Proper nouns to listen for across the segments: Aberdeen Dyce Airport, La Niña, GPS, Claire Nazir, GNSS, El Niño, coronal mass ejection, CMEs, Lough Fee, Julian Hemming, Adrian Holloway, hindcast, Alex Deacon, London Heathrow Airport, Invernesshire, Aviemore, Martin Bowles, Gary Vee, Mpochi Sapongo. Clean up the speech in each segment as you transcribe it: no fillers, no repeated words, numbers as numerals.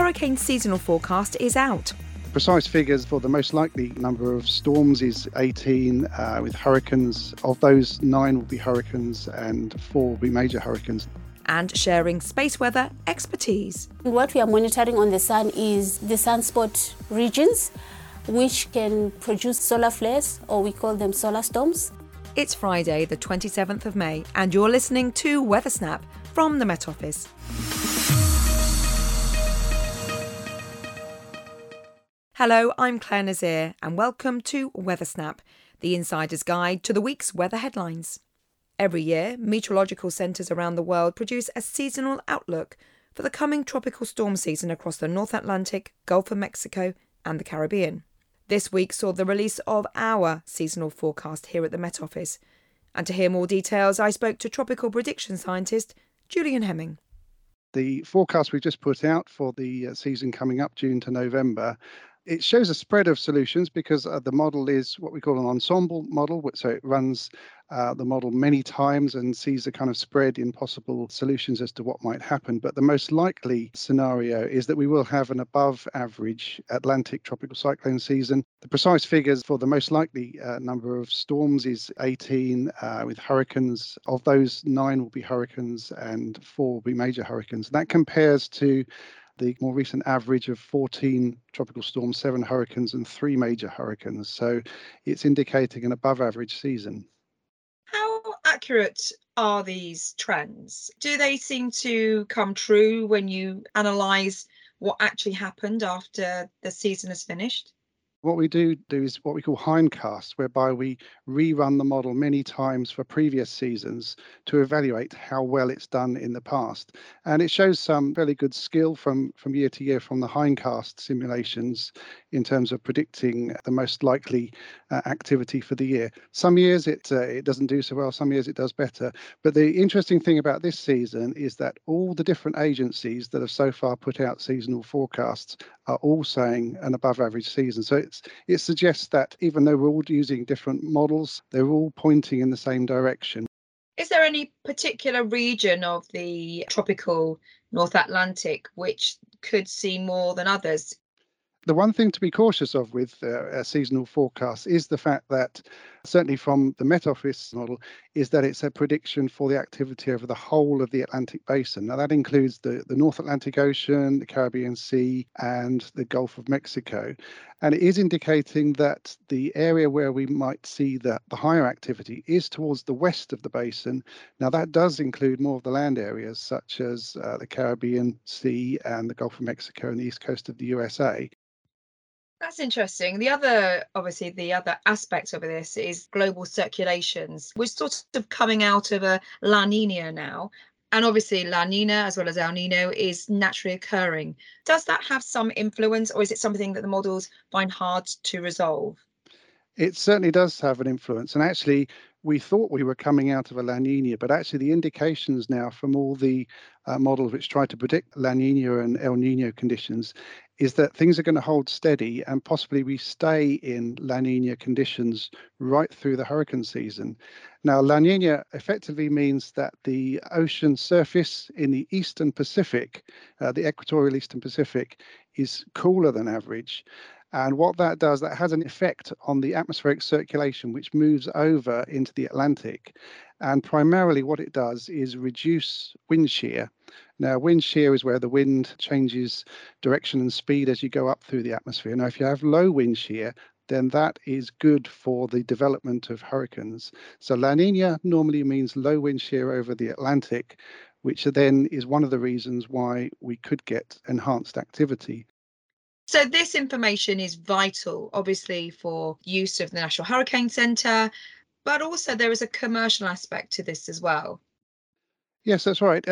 hurricane seasonal forecast is out. Precise figures for the most likely number of storms is 18 with hurricanes. Of those, 9 will be hurricanes and 4 will be major hurricanes. And sharing space weather expertise. What we are monitoring on the sun is the sunspot regions, which can produce solar flares, or we call them solar storms. It's Friday, the 27th of May, and you're listening to Weather Snap from the Met Office. Hello, I'm Claire Nazir and welcome to WeatherSnap, the insider's guide to the week's weather headlines. Every year, meteorological centres around the world produce a seasonal outlook for the coming tropical storm season across the North Atlantic, Gulf of Mexico and the Caribbean. This week saw the release of our seasonal forecast here at the Met Office. And to hear more details, I spoke to tropical prediction scientist Julian Hemming. The forecast we've just put out for the season coming up, June to November, it shows a spread of solutions because the model is what we call an ensemble model. So it runs the model many times and sees a kind of spread in possible solutions as to what might happen. But the most likely scenario is that we will have an above average Atlantic tropical cyclone season. The precise figures for the most likely number of storms is 18 with hurricanes. Of those, 9 will be hurricanes and 4 will be major hurricanes. That compares to the more recent average of 14 tropical storms, 7 hurricanes and 3 major hurricanes. So it's indicating an above average season. How accurate are these trends? Do they seem to come true when you analyse what actually happened after the season is finished? What we do is what we call hindcast, whereby we rerun the model many times for previous seasons to evaluate how well it's done in the past. And it shows some fairly good skill from year to year from the hindcast simulations in terms of predicting the most likely activity for the year. Some years it doesn't do so well, some years it does better. But the interesting thing about this season is that all the different agencies that have so far put out seasonal forecasts are all saying an above average season. So it suggests that even though we're all using different models, they're all pointing in the same direction. Is there any particular region of the tropical North Atlantic which could see more than others? The one thing to be cautious of with a seasonal forecast is the fact that, certainly from the Met Office model, is that it's a prediction for the activity over the whole of the Atlantic basin. Now that includes the North Atlantic Ocean, the Caribbean Sea and the Gulf of Mexico. And it is indicating that the area where we might see the higher activity is towards the west of the basin. Now that does include more of the land areas such as the Caribbean Sea and the Gulf of Mexico and the east coast of the USA. That's interesting. The other aspect of this is global circulations. We're sort of coming out of a La Niña now. And obviously La Niña as well as El Niño is naturally occurring. Does that have some influence, or is it something that the models find hard to resolve? It certainly does have an influence. And actually, we thought we were coming out of a La Niña, but actually the indications now from all the models which try to predict La Niña and El Niño conditions is that things are going to hold steady and possibly we stay in La Niña conditions right through the hurricane season. Now, La Niña effectively means that the ocean surface in the eastern Pacific, the equatorial eastern Pacific, is cooler than average. And what that does, that has an effect on the atmospheric circulation, which moves over into the Atlantic. And primarily what it does is reduce wind shear. Now, wind shear is where the wind changes direction and speed as you go up through the atmosphere. Now, if you have low wind shear, then that is good for the development of hurricanes. So La Niña normally means low wind shear over the Atlantic, which then is one of the reasons why we could get enhanced activity. So this information is vital, obviously, for use of the National Hurricane Centre, but also there is a commercial aspect to this as well. Yes, that's right.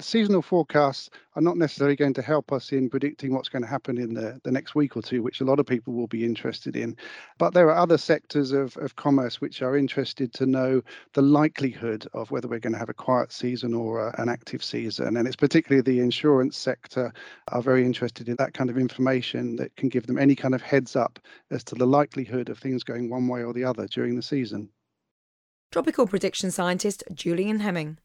Seasonal forecasts are not necessarily going to help us in predicting what's going to happen in the next week or two, which a lot of people will be interested in. But there are other sectors of commerce which are interested to know the likelihood of whether we're going to have a quiet season or an active season. And it's particularly the insurance sector are very interested in that kind of information that can give them any kind of heads up as to the likelihood of things going one way or the other during the season. Tropical prediction scientist Julian Hemming.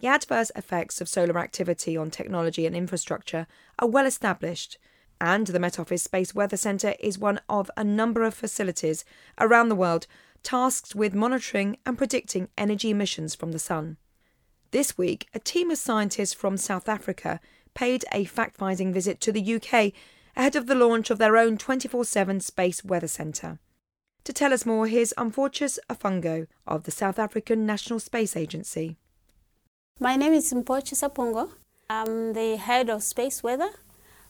The adverse effects of solar activity on technology and infrastructure are well established, and the Met Office Space Weather Centre is one of a number of facilities around the world tasked with monitoring and predicting energy emissions from the sun. This week, a team of scientists from South Africa paid a fact-finding visit to the UK ahead of the launch of their own 24/7 Space Weather Centre. To tell us more, here's Mpochi Sapongo of the South African National Space Agency. My name is Mpochi Sapongo. I'm the head of space weather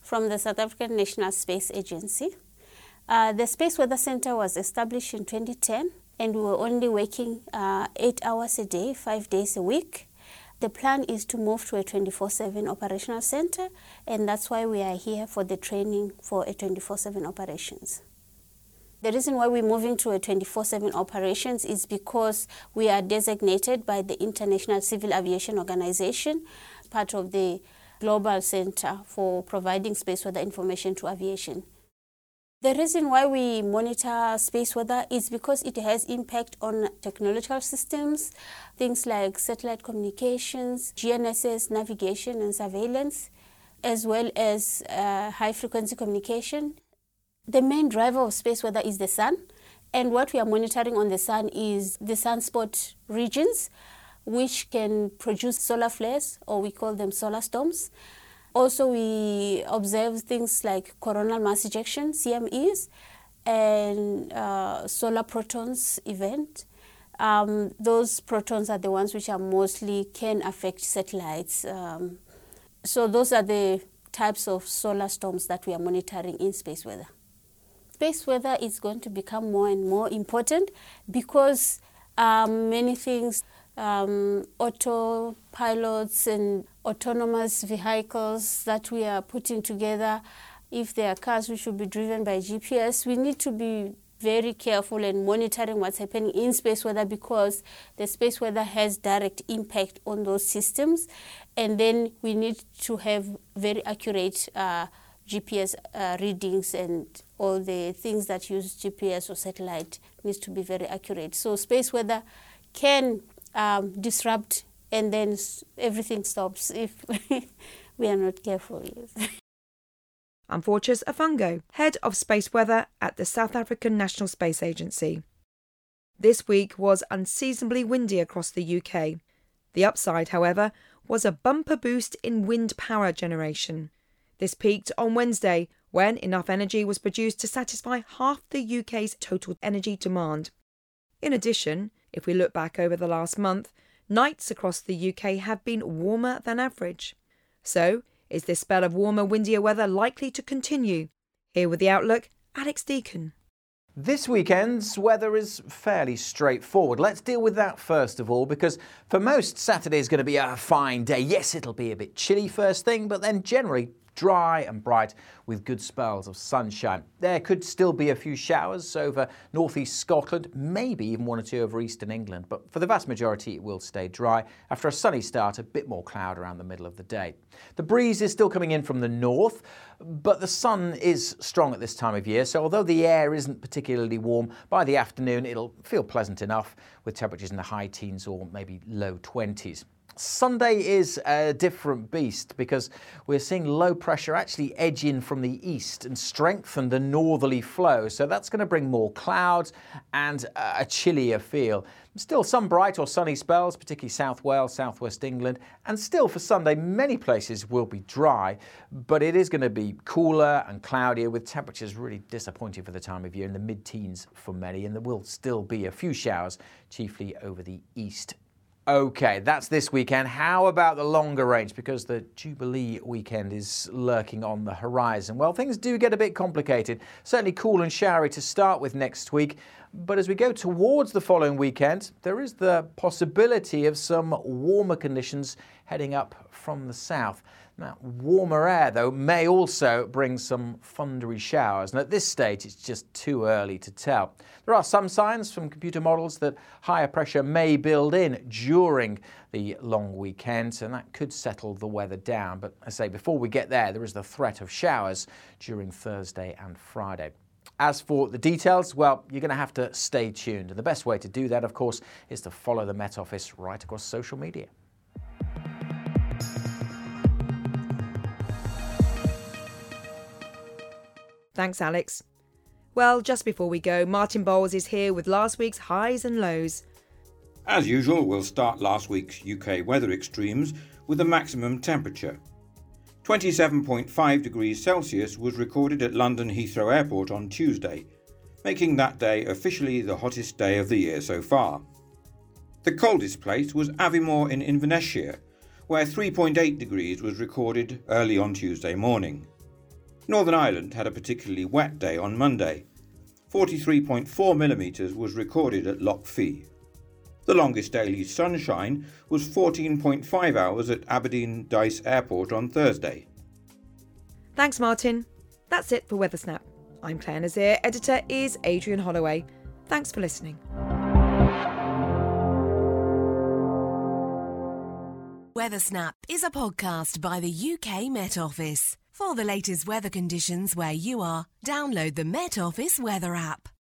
from the South African National Space Agency. The Space Weather Centre was established in 2010, and we were only working 8 hours a day, 5 days a week. The plan is to move to a 24/7 operational centre, and that's why we are here for the training for a 24/7 operations. The reason why we're moving to a 24/7 operations is because we are designated by the International Civil Aviation Organization, part of the Global Center for providing space weather information to aviation. The reason why we monitor space weather is because it has impact on technological systems, things like satellite communications, GNSS, navigation and surveillance, as well as high-frequency communication. The main driver of space weather is the sun, and what we are monitoring on the sun is the sunspot regions, which can produce solar flares, or we call them solar storms. Also, we observe things like coronal mass ejection, CMEs, and solar protons event. Those protons are the ones which are mostly can affect satellites. So those are the types of solar storms that we are monitoring in space weather. Space weather is going to become more and more important because many things, autopilots and autonomous vehicles that we are putting together, if they are cars which should be driven by GPS, we need to be very careful in monitoring what's happening in space weather because the space weather has direct impact on those systems, and then we need to have very accurate GPS readings, and all the things that use GPS or satellite needs to be very accurate. So space weather can disrupt, and then everything stops if we are not careful. Yes. Mpochi Sapongo, head of space weather at the South African National Space Agency. This week was unseasonably windy across the UK. The upside, however, was a bumper boost in wind power generation. This peaked on Wednesday, when enough energy was produced to satisfy half the UK's total energy demand. In addition, if we look back over the last month, nights across the UK have been warmer than average. So, is this spell of warmer, windier weather likely to continue? Here with the outlook, Alex Deacon. This weekend's weather is fairly straightforward. Let's deal with that first of all, because for most, Saturday is going to be a fine day. Yes, it'll be a bit chilly first thing, but then generally dry and bright with good spells of sunshine. There could still be a few showers over northeast Scotland, maybe even one or two over eastern England, but for the vast majority it will stay dry. After a sunny start, a bit more cloud around the middle of the day. The breeze is still coming in from the north, but the sun is strong at this time of year, so although the air isn't particularly warm, by the afternoon it'll feel pleasant enough with temperatures in the high teens or maybe low 20s. Sunday is a different beast because we're seeing low pressure actually edge in from the east and strengthen the northerly flow. So that's going to bring more clouds and a chillier feel. Still some bright or sunny spells, particularly South Wales, southwest England. And still for Sunday, many places will be dry, but it is going to be cooler and cloudier with temperatures really disappointing for the time of year in the mid-teens for many. And there will still be a few showers, chiefly over the east. OK, that's this weekend. How about the longer range? Because the Jubilee weekend is lurking on the horizon. Well, things do get a bit complicated. Certainly cool and showery to start with next week. But as we go towards the following weekend, there is the possibility of some warmer conditions heading up from the south. Now, warmer air, though, may also bring some thundery showers. And at this stage, it's just too early to tell. There are some signs from computer models that higher pressure may build in during the long weekend, and that could settle the weather down. But as I say, before we get there, there is the threat of showers during Thursday and Friday. As for the details, well, you're going to have to stay tuned. And the best way to do that, of course, is to follow the Met Office right across social media. Thanks, Alex. Well, just before we go, Martin Bowles is here with last week's highs and lows. As usual, we'll start last week's UK weather extremes with the maximum temperature. 27.5 degrees Celsius was recorded at London Heathrow Airport on Tuesday, making that day officially the hottest day of the year so far. The coldest place was Aviemore in Invernesshire, where 3.8 degrees was recorded early on Tuesday morning. Northern Ireland had a particularly wet day on Monday. 43.4 millimetres was recorded at Lough Fee. The longest daily sunshine was 14.5 hours at Aberdeen Dyce Airport on Thursday. Thanks, Martin. That's it for Weathersnap. I'm Claire Nazir. Editor is Adrian Holloway. Thanks for listening. Weathersnap is a podcast by the UK Met Office. For the latest weather conditions where you are, download the Met Office weather app.